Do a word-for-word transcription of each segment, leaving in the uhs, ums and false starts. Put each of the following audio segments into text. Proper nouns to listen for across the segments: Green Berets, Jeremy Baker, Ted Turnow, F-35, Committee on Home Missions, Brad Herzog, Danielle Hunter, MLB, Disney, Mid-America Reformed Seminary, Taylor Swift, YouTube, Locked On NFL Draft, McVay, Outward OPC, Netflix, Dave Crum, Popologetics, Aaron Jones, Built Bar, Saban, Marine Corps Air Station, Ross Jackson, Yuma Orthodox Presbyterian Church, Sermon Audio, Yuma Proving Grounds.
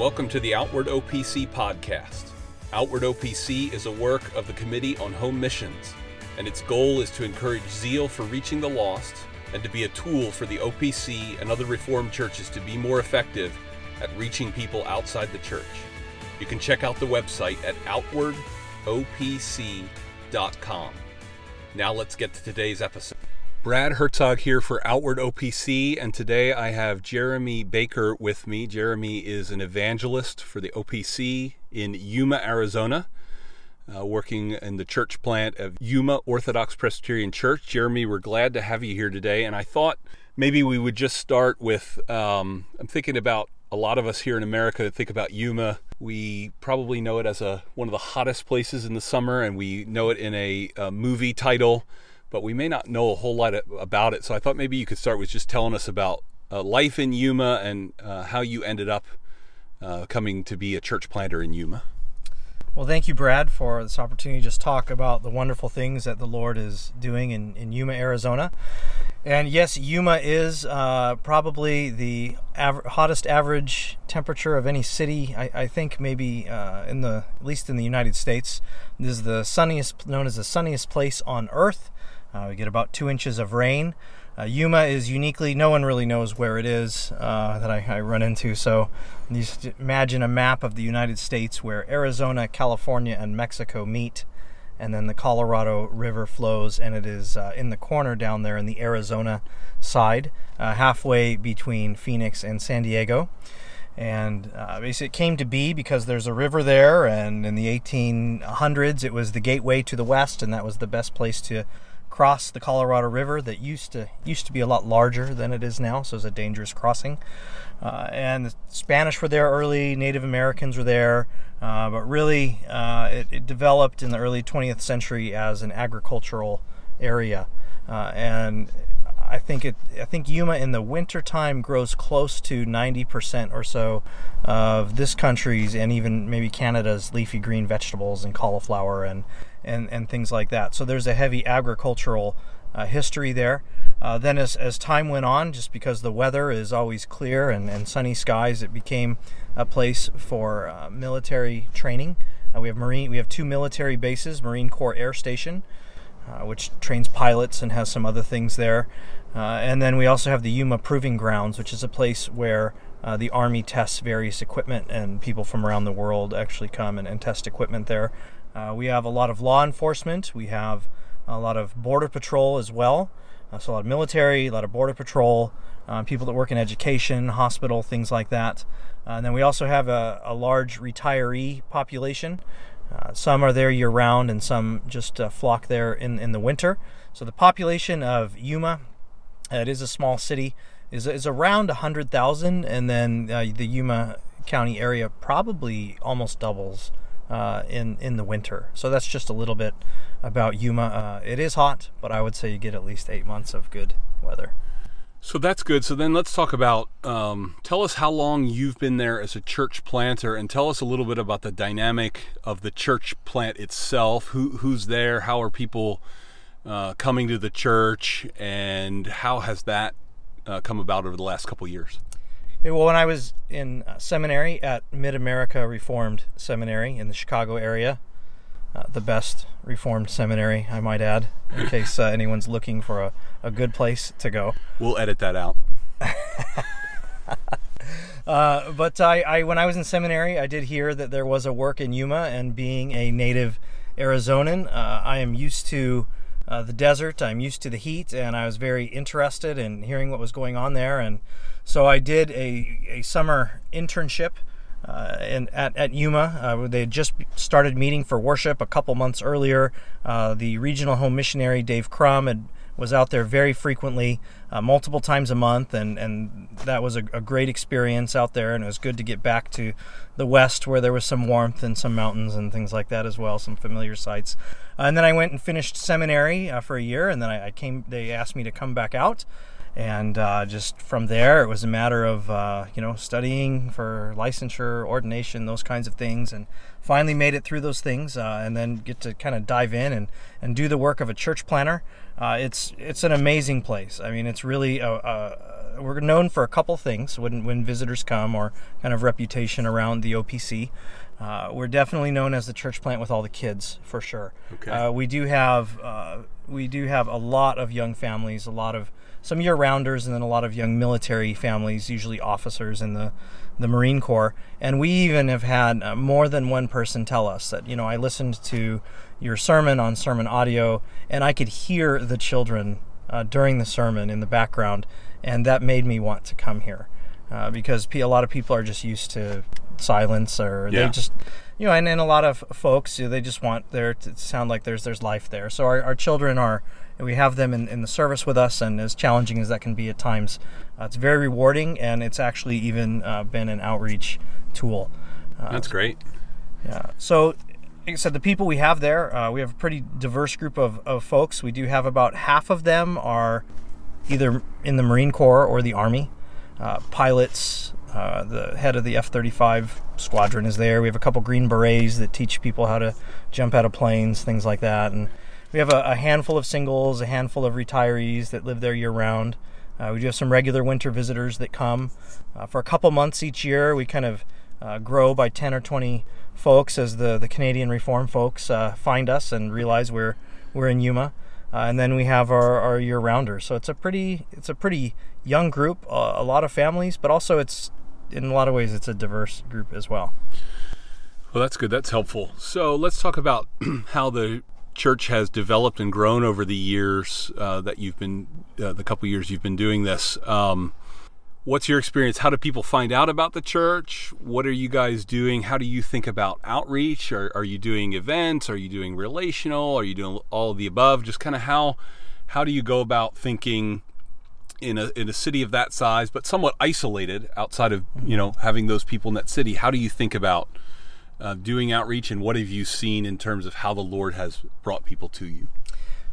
Welcome to the Outward O P C podcast. Outward O P C is a work of the Committee on Home Missions, and its goal is to encourage zeal for reaching the lost and to be a tool for the O P C and other Reformed churches to be more effective at reaching people outside the church. You can check out the website at outward O P C dot com. Now let's get to today's episode. Brad Herzog here for Outward O P C, and today I have Jeremy Baker with me. Jeremy is an evangelist for the O P C in Yuma, Arizona, uh, working in the church plant of Yuma Orthodox Presbyterian Church. Jeremy, we're glad to have you here today, and I thought maybe we would just start with, um, I'm thinking about a lot of us here in America think about Yuma. We probably know it as a one of the hottest places in the summer, and we know it in a, a movie title, but we may not know a whole lot about it. So I thought maybe you could start with just telling us about uh, life in Yuma and uh, how you ended up uh, coming to be a church planter in Yuma. Well, thank you, Brad, for this opportunity to just talk about the wonderful things that the Lord is doing in, in Yuma, Arizona. And yes, Yuma is uh, probably the av- hottest average temperature of any city, I, I think maybe uh, in the, at least in the United States. This is the sunniest, known as the sunniest place on earth. Uh, we get about two inches of rain. Uh, Yuma is uniquely, no one really knows where it is uh, that I, I run into. So just imagine a map of the United States where Arizona, California, and Mexico meet. And then the Colorado River flows, and it is uh, in the corner down there in the Arizona side, uh, halfway between Phoenix and San Diego. And uh, basically it came to be because there's a river there, and in the eighteen hundreds it was the gateway to the west, and that was the best place to cross the Colorado River that used to used to be a lot larger than it is now, so it's a dangerous crossing. Uh, and the Spanish were there early, Native Americans were there, uh, but really uh, it, it developed in the early twentieth century as an agricultural area. Uh, and I think it I think Yuma in the wintertime grows close to ninety percent or so of this country's and even maybe Canada's leafy green vegetables and cauliflower and And, and things like that. So there's a heavy agricultural uh, history there. Uh, then as, as time went on, just because the weather is always clear and, and sunny skies, it became a place for uh, military training. Uh, we have Marine, we have two military bases, Marine Corps Air Station, uh, which trains pilots and has some other things there. Uh, and then we also have the Yuma Proving Grounds, which is a place where Uh, the Army tests various equipment, and people from around the world actually come and, and test equipment there. Uh, we have a lot of law enforcement. We have a lot of border patrol as well. Uh, so a lot of military, a lot of border patrol, uh, people that work in education, hospital, things like that. Uh, and then we also have a, a large retiree population. Uh, some are there year-round, and some just uh, flock there in, in the winter. So the population of Yuma, uh, it is a small city, is is around one hundred thousand, and then uh, the Yuma County area probably almost doubles uh, in, in the winter. So that's just a little bit about Yuma. Uh, it is hot, but I would say you get at least eight months of good weather. So that's good. So then let's talk about, um, tell us how long you've been there as a church planter, and tell us a little bit about the dynamic of the church plant itself. Who Who's there? How are people uh, coming to the church, and how has that Uh, come about over the last couple years? Well, when I was in uh, seminary at Mid-America Reformed Seminary in the Chicago area, uh, the best Reformed seminary, I might add, in case uh, anyone's looking for a, a good place to go. We'll edit that out. uh, but I, I, when I was in seminary, I did hear that there was a work in Yuma, and being a native Arizonan, uh, I am used to Uh, the desert. I'm used to the heat, and I was very interested in hearing what was going on there. And so I did a, a summer internship uh, in, at, at Yuma. Uh, they had just started meeting for worship a couple months earlier. Uh, the regional home missionary, Dave Crum, had, was out there very frequently, uh, multiple times a month, and, and that was a, a great experience out there, and it was good to get back to the West where there was some warmth and some mountains and things like that as well, some familiar sights. Uh, and then I went and finished seminary uh, for a year, and then I, I came. They asked me to come back out, and uh, just from there it was a matter of uh, you know studying for licensure, ordination, those kinds of things, and finally made it through those things, uh, and then get to kind of dive in and, and do the work of a church planter. Uh, it's it's an amazing place. I mean, it's really a, a we're known for a couple things when when visitors come, or kind of reputation around the O P C. Uh, we're definitely known as the church plant with all the kids, for sure. Okay. Uh, we do have uh, we do have a lot of young families, a lot of some year-rounders, and then a lot of young military families, usually officers in the, the Marine Corps. And we even have had uh, more than one person tell us that, you know, I listened to your sermon on Sermon Audio, and I could hear the children uh, during the sermon in the background, and that made me want to come here. Uh, because a lot of people are just used to silence, or yeah. they just, you know, and, and a lot of folks, you know, they just want there to sound like there's there's life there. So our, our children are, we have them in, in the service with us, and as challenging as that can be at times, uh, it's very rewarding, and it's actually even uh, been an outreach tool. Uh, That's great. Yeah. So. Like I said, the people we have there, uh, we have a pretty diverse group of, of folks. We do have about half of them are either in the Marine Corps or the Army. Uh, pilots, uh, the head of the F thirty-five squadron is there. We have a couple Green Berets that teach people how to jump out of planes, things like that. And we have a, a handful of singles, a handful of retirees that live there year-round. Uh, we do have some regular winter visitors that come uh, for a couple months each year. We kind of uh, grow by ten or twenty folks as the, the Canadian Reformed folks uh, find us and realize we're we're in Yuma, uh, and then we have our, our year rounders. So it's a pretty it's a pretty young group, uh, a lot of families, but also it's in a lot of ways it's a diverse group as well. Well, that's good. That's helpful. So let's talk about how the church has developed and grown over the years uh, that you've been uh, the couple years you've been doing this. Um, What's your experience? How do people find out about the church? What are you guys doing? How do you think about outreach? Are, are you doing events? Are you doing relational? Are you doing all of the above? Just kind of how how do you go about thinking in a in a city of that size, but somewhat isolated outside of, you know, having those people in that city? How do you think about uh, doing outreach, and what have you seen in terms of how the Lord has brought people to you?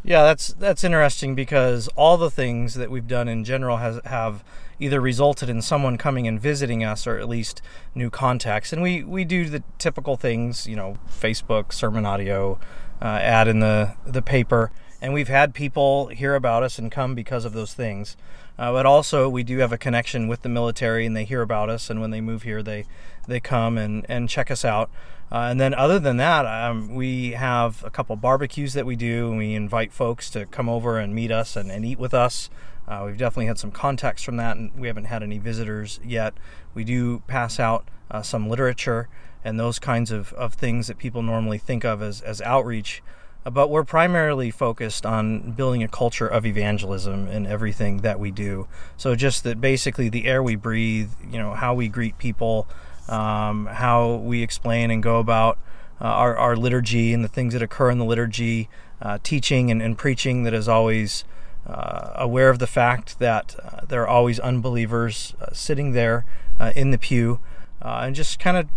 Yeah, that's that's interesting, because all the things that we've done in general has have either resulted in someone coming and visiting us, or at least new contacts. And we, we do the typical things, you know, Facebook, Sermon Audio, uh, ad in the, the paper. And we've had people hear about us and come because of those things. Uh, but also we do have a connection with the military, and they hear about us, and when they move here, they, they come and, and check us out. Uh, and then other than that, um, we have a couple barbecues that we do, and we invite folks to come over and meet us and, and eat with us. Uh, we've definitely had some contacts from that, and we haven't had any visitors yet. We do pass out uh, some literature and those kinds of, of things that people normally think of as, as outreach. But we're primarily focused on building a culture of evangelism in everything that we do. So just that basically the air we breathe, you know, how we greet people, um, how we explain and go about uh, our, our liturgy and the things that occur in the liturgy, uh, teaching and, and preaching that is always uh, aware of the fact that uh, there are always unbelievers uh, sitting there uh, in the pew, uh, and just kind of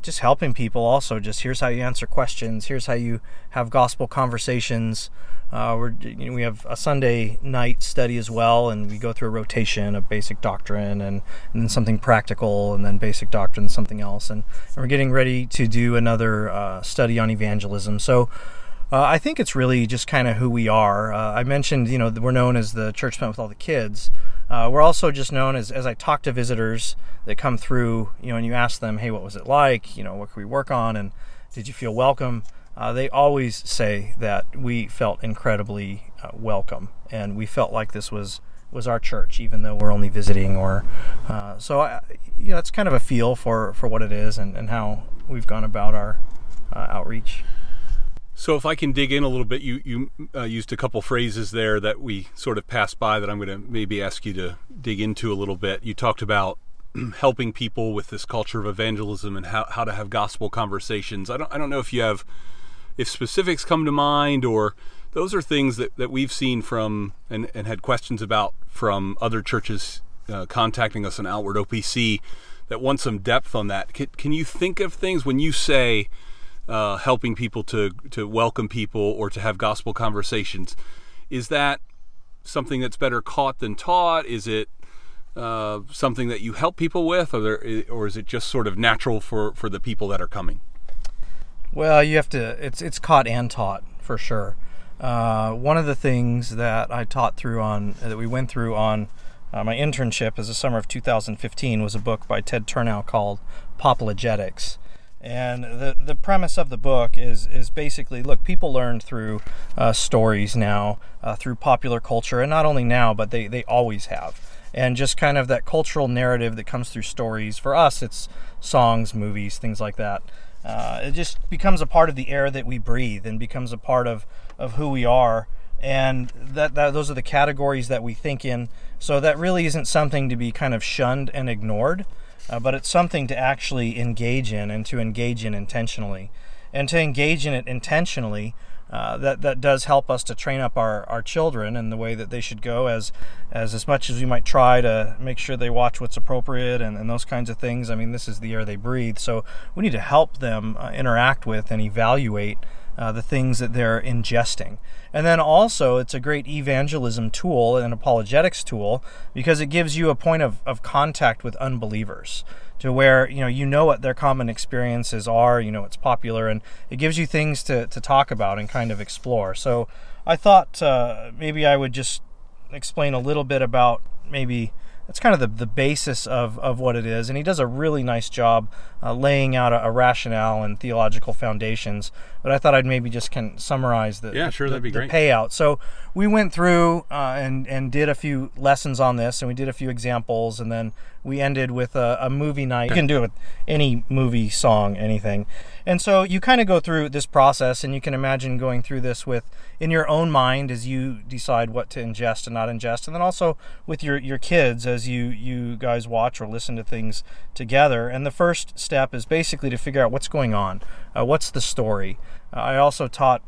just helping people also. Just here's how you answer questions. Here's how you have gospel conversations. Uh, we're, you know, we have a Sunday night study as well, and we go through a rotation of basic doctrine and, and then something practical, and then basic doctrine, something else. And, and we're getting ready to do another uh, study on evangelism. So uh, I think it's really just kind of who we are. Uh, I mentioned, you know, we're known as the church plant with all the kids. Uh, we're also just known as, as I talk to visitors that come through, you know, and you ask them, hey, what was it like? You know, what could we work on? And did you feel welcome? Uh, they always say that we felt incredibly uh, welcome, and we felt like this was, was our church, even though we're only visiting. Or uh, so, I, you know, it's kind of a feel for, for what it is and, and how we've gone about our uh, outreach. So if I can dig in a little bit, you, you uh, used a couple phrases there that we sort of passed by that I'm going to maybe ask you to dig into a little bit. You talked about helping people with this culture of evangelism and how, how to have gospel conversations. I don't I don't know if you have, if specifics come to mind, or those are things that, that we've seen from and, and had questions about from other churches uh, contacting us on Outward O P C that want some depth on that. Can, can you think of things when you say, Uh, helping people to, to welcome people or to have gospel conversations? Is that something that's better caught than taught? Is it uh, something that you help people with, or there, or is it just sort of natural for, for the people that are coming? Well, you have to. It's it's caught and taught, for sure. Uh, one of the things that I taught through on that we went through on Uh, my internship as the summer of two thousand fifteen was a book by Ted Turnow called Popologetics. And the, the premise of the book is is basically, look, people learn through uh, stories now, uh, through popular culture, and not only now, but they, they always have. And just kind of that cultural narrative that comes through stories. For us, it's songs, movies, things like that. Uh, it just becomes a part of the air that we breathe and becomes a part of, of who we are. And that, that those are the categories that we think in. So that really isn't something to be kind of shunned and ignored. Uh, but it's something to actually engage in and to engage in intentionally. And to engage in it intentionally, uh, that, that does help us to train up our, our children in the way that they should go, as as, as much as we might try to make sure they watch what's appropriate and, and those kinds of things. I mean, this is the air they breathe, so we need to help them uh, interact with and evaluate Uh, the things that they're ingesting. And then also, it's a great evangelism tool and apologetics tool, because it gives you a point of, of contact with unbelievers, to where, you know, you know what their common experiences are, you know, it's popular, and it gives you things to, to talk about and kind of explore. So I thought uh, maybe I would just explain a little bit about maybe that's kind of the, the basis of, of what it is. And he does a really nice job uh, laying out a, a rationale and theological foundations. But I thought I'd maybe just can summarize the, yeah, sure, the, that'd be the great. payout. So we went through uh, and, and did a few lessons on this, and we did a few examples, and then we ended with a, a movie night. You can do it with any movie, song, anything. And so you kind of go through this process, and you can imagine going through this with in your own mind as you decide what to ingest and not ingest, and then also with your, your kids as you, you guys watch or listen to things together. And the first step is basically to figure out what's going on. Uh, what's the story? Uh, I also taught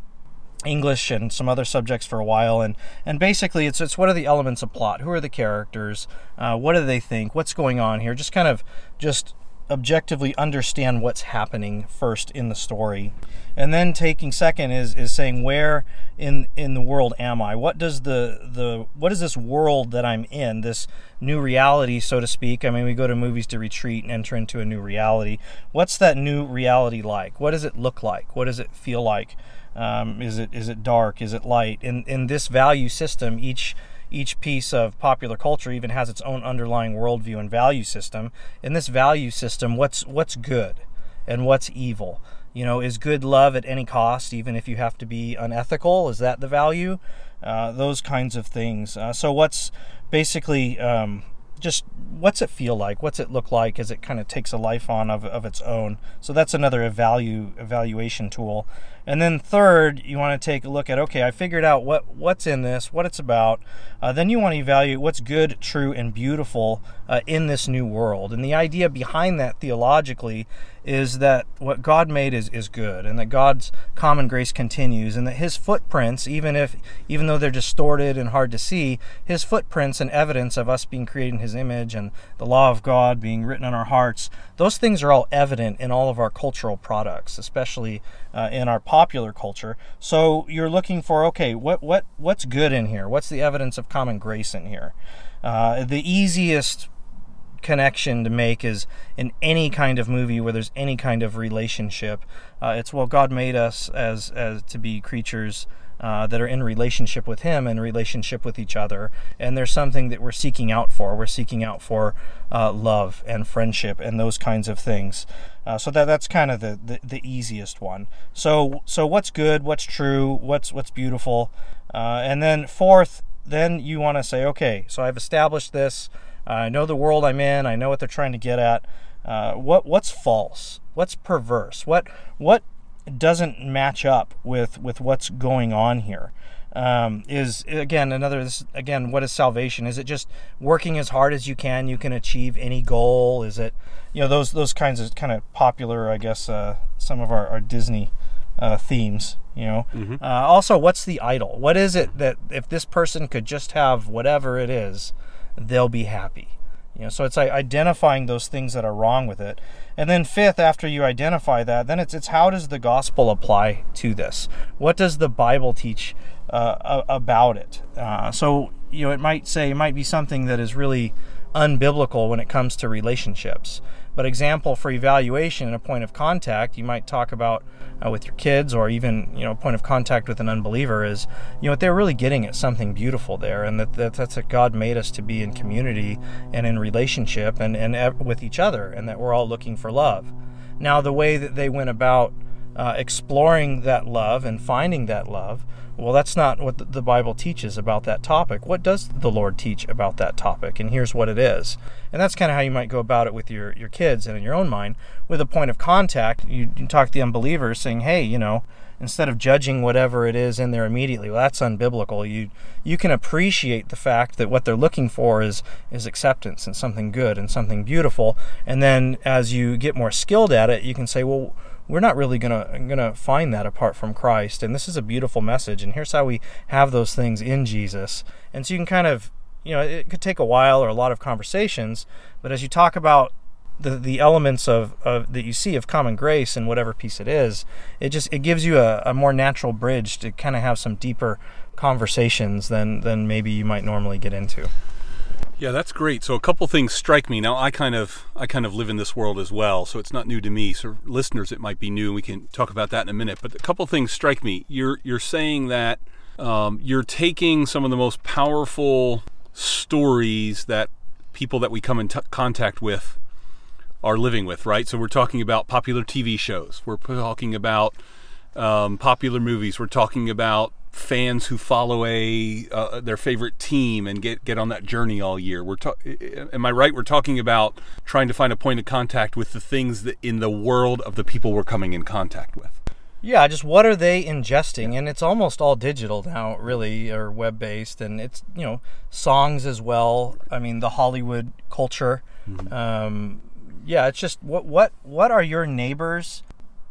English and some other subjects for a while, and and basically it's it's what are the elements of plot? Who are the characters? Uh, what do they think? What's going on here? Just kind of just objectively understand what's happening first in the story. And then taking second is is saying, where in in the world am I? What does the the what is this world that I'm in, this new reality, so to speak? I mean, we go to movies to retreat and enter into a new reality. What's that new reality like? What does it look like? What does it feel like? Um, is it is it dark? Is it light? In in this value system, each Each piece of popular culture even has its own underlying worldview and value system. In this value system, what's what's good and what's evil? You know, is good love at any cost, even if you have to be unethical? Is that the value? Uh, those kinds of things. Uh, so what's basically um, just what's it feel like? What's it look like as it kind of takes a life on of, of its own? So that's another evalu, evaluation tool. And then third, you want to take a look at, okay, I figured out what, what's in this, what it's about. Uh, then you want to evaluate what's good, true, and beautiful uh, in this new world. And the idea behind that theologically is that what God made is, is good, and that God's common grace continues, and that His footprints, even if even though they're distorted and hard to see, His footprints and evidence of us being created in His image and the law of God being written on our hearts, those things are all evident in all of our cultural products, especially uh, in our politics. Popular culture. So you're looking for, okay, what what what's good in here? What's the evidence of common grace in here? Uh, the easiest connection to make is in any kind of movie where there's any kind of relationship. Uh, it's, well, God made us as as to be creatures uh, that are in relationship with Him and relationship with each other. And there's something that we're seeking out for. We're seeking out for uh, love and friendship and those kinds of things. Uh, so that that's kind of the, the, the easiest one. So so what's good, what's true, what's what's beautiful, uh, and then fourth, then you want to say, okay, so I've established this. Uh, I know the world I'm in. I know what they're trying to get at. Uh, what what's false? What's perverse? What what doesn't match up with with what's going on here? Um, is again another this, again what is salvation? Is it just working as hard as you can? You can achieve any goal. Is it, you know, those those kinds of kind of popular, I guess, uh, some of our, our Disney uh, themes. You know, mm-hmm. uh, also what's the idol? What is it that if this person could just have whatever it is, they'll be happy? You know, so it's like identifying those things that are wrong with it. And then fifth, after you identify that, then it's it's how does the gospel apply to this? What does the Bible teach uh, about it? Uh, so, you know, it might say, it might be something that is really unbiblical when it comes to relationships. But example for evaluation and a point of contact, you might talk about uh, with your kids, or even, you know, a point of contact with an unbeliever is, you know, they're really getting at something beautiful there, and that, that that's that God made us to be in community and in relationship and, and with each other, and that we're all looking for love. Now, the way that they went about uh, exploring that love and finding that love, well, that's not what the Bible teaches about that topic. What does the Lord teach about that topic? And here's what it is. And that's kind of how you might go about it with your, your kids and in your own mind. With a point of contact, you, you talk to the unbeliever saying, hey, you know, instead of judging whatever it is in there immediately, well, that's unbiblical. You you can appreciate the fact that what they're looking for is is acceptance and something good and something beautiful. And then as you get more skilled at it, you can say, well, we're not really gonna gonna find that apart from Christ, and this is a beautiful message, and here's how we have those things in Jesus. And so you can kind of, you know, it could take a while or a lot of conversations, but as you talk about the the elements of, of that you see of common grace in whatever piece it is, it just it gives you a, a more natural bridge to kind of have some deeper conversations than than maybe you might normally get into. Yeah, that's great. So a couple things strike me. Now, I kind of I kind of live in this world as well, so it's not new to me. So listeners, it might be new. We can talk about that in a minute. But a couple things strike me. You're you're saying that um, you're taking some of the most powerful stories that people that we come in t- contact with are living with, right? So we're talking about popular T V shows. We're talking about um, popular movies. We're talking about fans who follow a uh, their favorite team and get, get on that journey all year. We're ta- am I right? We're talking about trying to find a point of contact with the things that in the world of the people we're coming in contact with. Yeah, just what are they ingesting? And it's almost all digital now, really, or web-based, and it's, you know, songs as well. I mean, the Hollywood culture. Mm-hmm. Um, yeah, it's just what what what are your neighbors,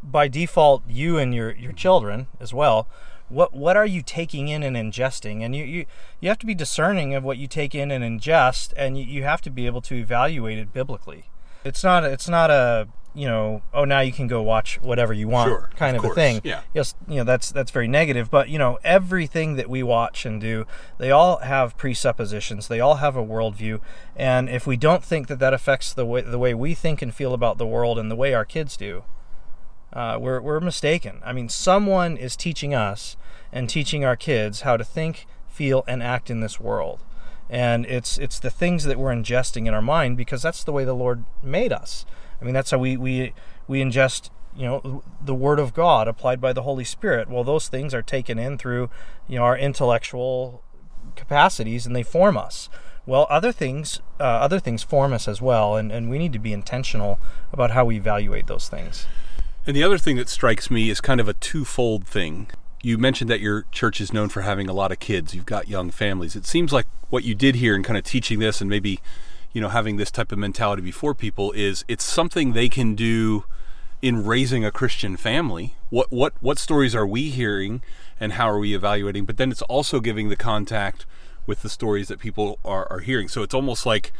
by default, you and your, your children as well. What what are you taking in and ingesting? And you, you, you have to be discerning of what you take in and ingest, and you, you have to be able to evaluate it biblically. It's not it's not a, you know, oh, now you can go watch whatever you want, sure, kind of, of a thing. Yeah. Yes, you know, that's that's very negative. But, you know, everything that we watch and do, they all have presuppositions. They all have a worldview. And if we don't think that that affects the way the way we think and feel about the world and the way our kids do, Uh, we're we're mistaken. I mean, someone is teaching us and teaching our kids how to think, feel, and act in this world. And it's it's the things that we're ingesting in our mind, because that's the way the Lord made us. I mean, that's how we we, we ingest, you know, the Word of God applied by the Holy Spirit. Well, those things are taken in through, you know, our intellectual capacities, and they form us. Well, other things uh, other things form us as well, and, and we need to be intentional about how we evaluate those things. And the other thing that strikes me is kind of a twofold thing. You mentioned that your church is known for having a lot of kids. You've got young families. It seems like what you did here in kind of teaching this and maybe, you know, having this type of mentality before people is it's something they can do in raising a Christian family. What what what stories are we hearing and how are we evaluating? But then it's also giving the contact with the stories that people are, are hearing. So it's almost like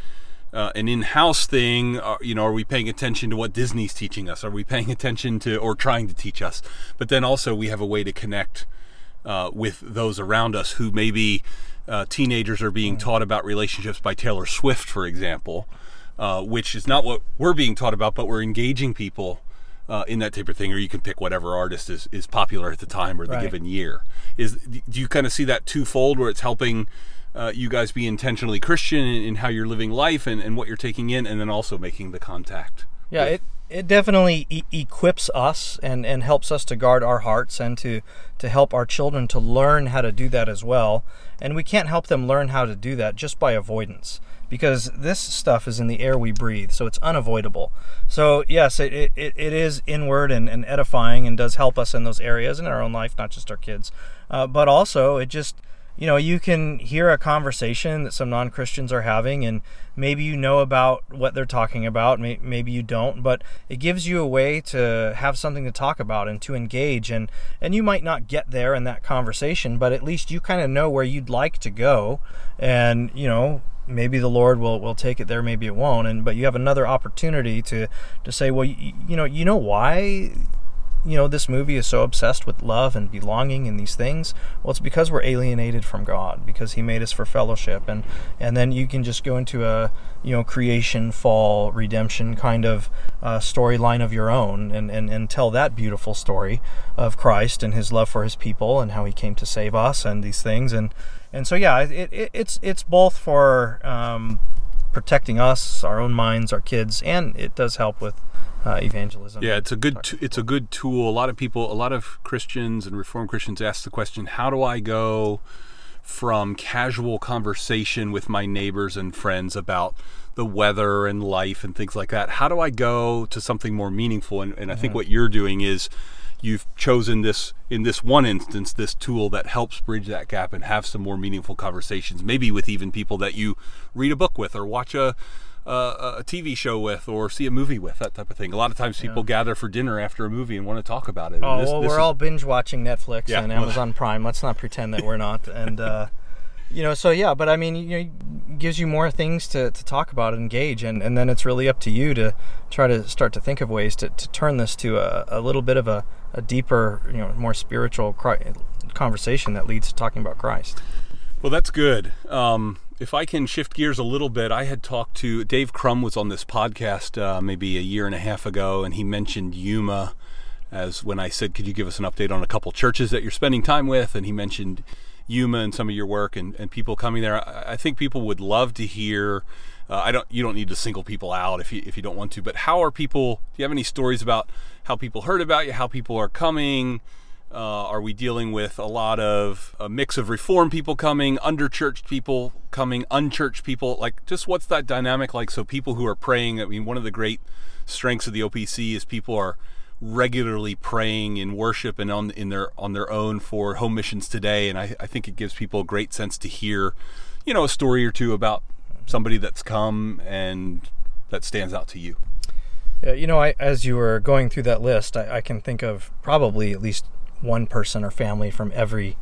Uh, an in-house thing, uh, you know, are we paying attention to what Disney's teaching us? Are we paying attention to or trying to teach us? But then also we have a way to connect uh, with those around us who maybe uh, teenagers are being taught about relationships by Taylor Swift, for example, uh, which is not what we're being taught about, but we're engaging people uh, in that type of thing, or you can pick whatever artist is, is popular at the time or the right. given year. Is do you kind of see that twofold where it's helping Uh, you guys be intentionally Christian in, in how you're living life and, and what you're taking in, and then also making the contact? Yeah, with. it it definitely e- equips us and, and helps us to guard our hearts and to, to help our children to learn how to do that as well. And we can't help them learn how to do that just by avoidance, because this stuff is in the air we breathe, so it's unavoidable. So yes, it it, it is inward and, and edifying and does help us in those areas in our own life, not just our kids. Uh, but also it just... You know, you can hear a conversation that some non-Christians are having, and maybe you know about what they're talking about, maybe you don't, but it gives you a way to have something to talk about and to engage, and, and you might not get there in that conversation, but at least you kind of know where you'd like to go, and, you know, maybe the Lord will, will take it there, maybe it won't, and but you have another opportunity to, to say, well, you, you know, you know why... you know, this movie is so obsessed with love and belonging and these things? Well, it's because we're alienated from God, because He made us for fellowship. And, and then you can just go into a, you know, creation, fall, redemption kind of uh, storyline of your own and, and, and tell that beautiful story of Christ and His love for His people and how He came to save us and these things. And, and so, yeah, it, it, it's, it's both for um, protecting us, our own minds, our kids, and it does help with Uh, evangelism. Yeah, it's a good t- it's a good tool. A lot of people, a lot of Christians and Reformed Christians ask the question, how do I go from casual conversation with my neighbors and friends about the weather and life and things like that? How do I go to something more meaningful? And, and mm-hmm. I think what you're doing is you've chosen this, in this one instance, this tool that helps bridge that gap and have some more meaningful conversations, maybe with even people that you read a book with or watch a Uh, a T V show with or see a movie with, that type of thing. A lot of times people yeah. gather for dinner after a movie and want to talk about it. Oh, this, well, this we're is... all binge watching Netflix yeah. and Amazon Prime. Let's not pretend that we're not. And, uh, you know, so yeah, but I mean, you know, it gives you more things to, to talk about, engage, and, and then it's really up to you to try to start to think of ways to, to turn this to a, a little bit of a, a deeper, you know, more spiritual conversation that leads to talking about Christ. Well, that's good. Um, If I can shift gears a little bit, I had talked to, Dave Crum was on this podcast uh, maybe a year and a half ago, and he mentioned Yuma as when I said, could you give us an update on a couple churches that you're spending time with? And he mentioned Yuma and some of your work and, and people coming there. I, I think people would love to hear, uh, I don't, you don't need to single people out if you, if you don't want to, but how are people, do you have any stories about how people heard about you, how people are coming? Uh, are we dealing with a lot of a mix of Reformed people coming, underchurched people coming, unchurched people? Like, just what's that dynamic like? So people who are praying, I mean, one of the great strengths of the O P C is people are regularly praying in worship and on in their on their own for home missions today. And I, I think it gives people a great sense to hear, you know, a story or two about somebody that's come and that stands out to you. Yeah, you know, I, as you were going through that list, I, I can think of probably at least one person or family from every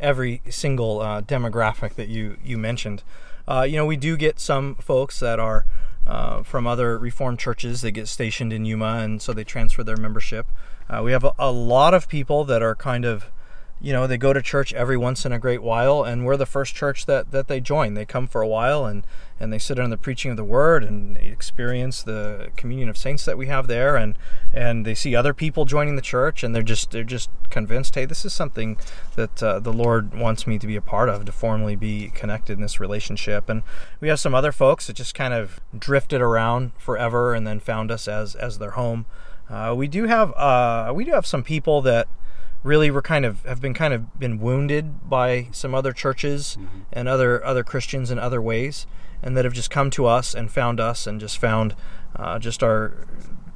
every single uh, demographic that you you mentioned. Uh, you know, we do get some folks that are uh, from other Reformed churches that get stationed in Yuma, and so they transfer their membership. Uh, we have a, a lot of people that are kind of, you know, they go to church every once in a great while, and we're the first church that, that they join. They come for a while, and, and they sit under the preaching of the Word and experience the communion of saints that we have there, and, and they see other people joining the church, and they're just they're just convinced, hey, this is something that uh, the Lord wants me to be a part of, to formally be connected in this relationship. And we have some other folks that just kind of drifted around forever and then found us as as their home. Uh, we do have uh, we do have some people that really we're kind of have been kind of been wounded by some other churches mm-hmm. and other other Christians in other ways, and that have just come to us and found us and just found uh, just our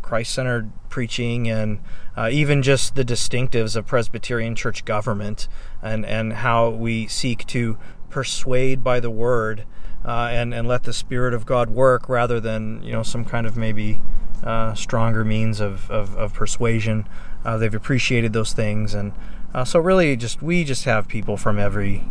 Christ-centered preaching and uh, even just the distinctives of Presbyterian church government and, and how we seek to persuade by the Word uh, and, and let the Spirit of God work rather than, you know, some kind of maybe uh, stronger means of, of, of persuasion. Uh, they've appreciated those things, and uh, so really, just we just have people from every.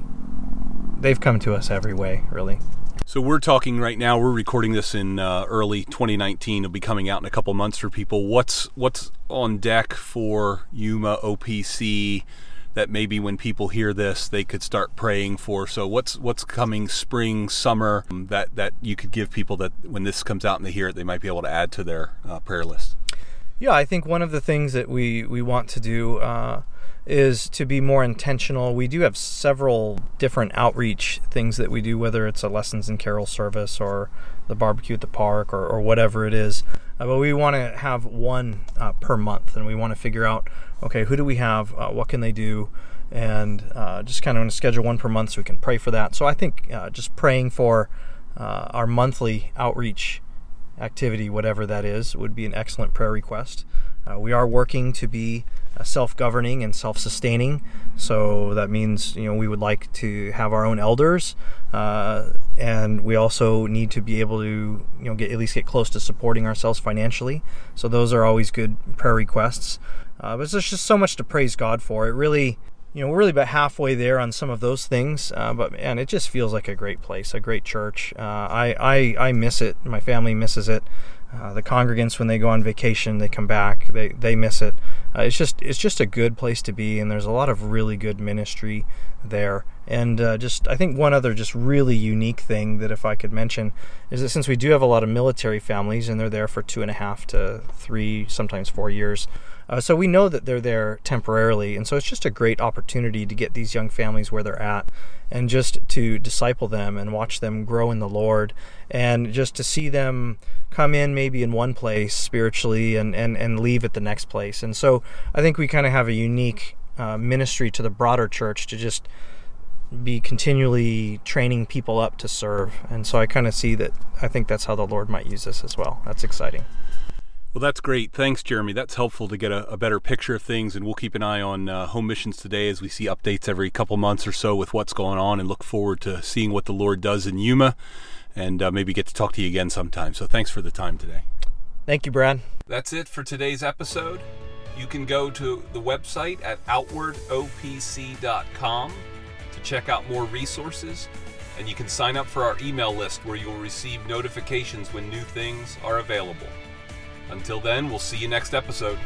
They've come to us every way, really. So we're talking right now. We're recording this in uh, early twenty nineteen. It'll be coming out in a couple months for people. What's what's on deck for Yuma O P C that maybe when people hear this, they could start praying for? So what's what's coming spring, summer that that you could give people that when this comes out and they hear it, they might be able to add to their uh, prayer list. Yeah, I think one of the things that we, we want to do uh, is to be more intentional. We do have several different outreach things that we do, whether it's a Lessons in Carol service or the barbecue at the park or, or whatever it is. Uh, but we want to have one uh, per month, and we want to figure out, okay, who do we have, uh, what can they do, and uh, just kind of want to schedule one per month so we can pray for that. So I think uh, just praying for uh, our monthly outreach activity, whatever that is, would be an excellent prayer request. Uh, we are working to be uh, self-governing and self-sustaining, so that means, you know, we would like to have our own elders, uh, and we also need to be able to, you know, get at least get close to supporting ourselves financially. So those are always good prayer requests. Uh, but there's just so much to praise God for. It really, you know, we're really about halfway there on some of those things, uh, but man, it just feels like a great place, a great church. Uh, I, I I miss it. My family misses it. Uh, the congregants, when they go on vacation, they come back. They they miss it. uh, it's just it's just a good place to be, and there's a lot of really good ministry there. And uh, just I think one other just really unique thing that if I could mention is that since we do have a lot of military families, and they're there for two and a half to three, sometimes four years, Uh, so we know that they're there temporarily, and so it's just a great opportunity to get these young families where they're at and just to disciple them and watch them grow in the Lord, and just to see them come in maybe in one place spiritually and, and, and leave at the next place. And so I think we kind of have a unique uh, ministry to the broader church to just be continually training people up to serve. And so I kind of see that I think that's how the Lord might use us as well. That's exciting. Well, that's great. Thanks, Jeremy. That's helpful to get a, a better picture of things, and we'll keep an eye on uh, Home Missions Today as we see updates every couple months or so with what's going on, and look forward to seeing what the Lord does in Yuma, and uh, maybe get to talk to you again sometime. So thanks for the time today. Thank you, Brad. That's it for today's episode. You can go to the website at outward O P C dot com to check out more resources, and you can sign up for our email list where you'll receive notifications when new things are available. Until then, we'll see you next episode.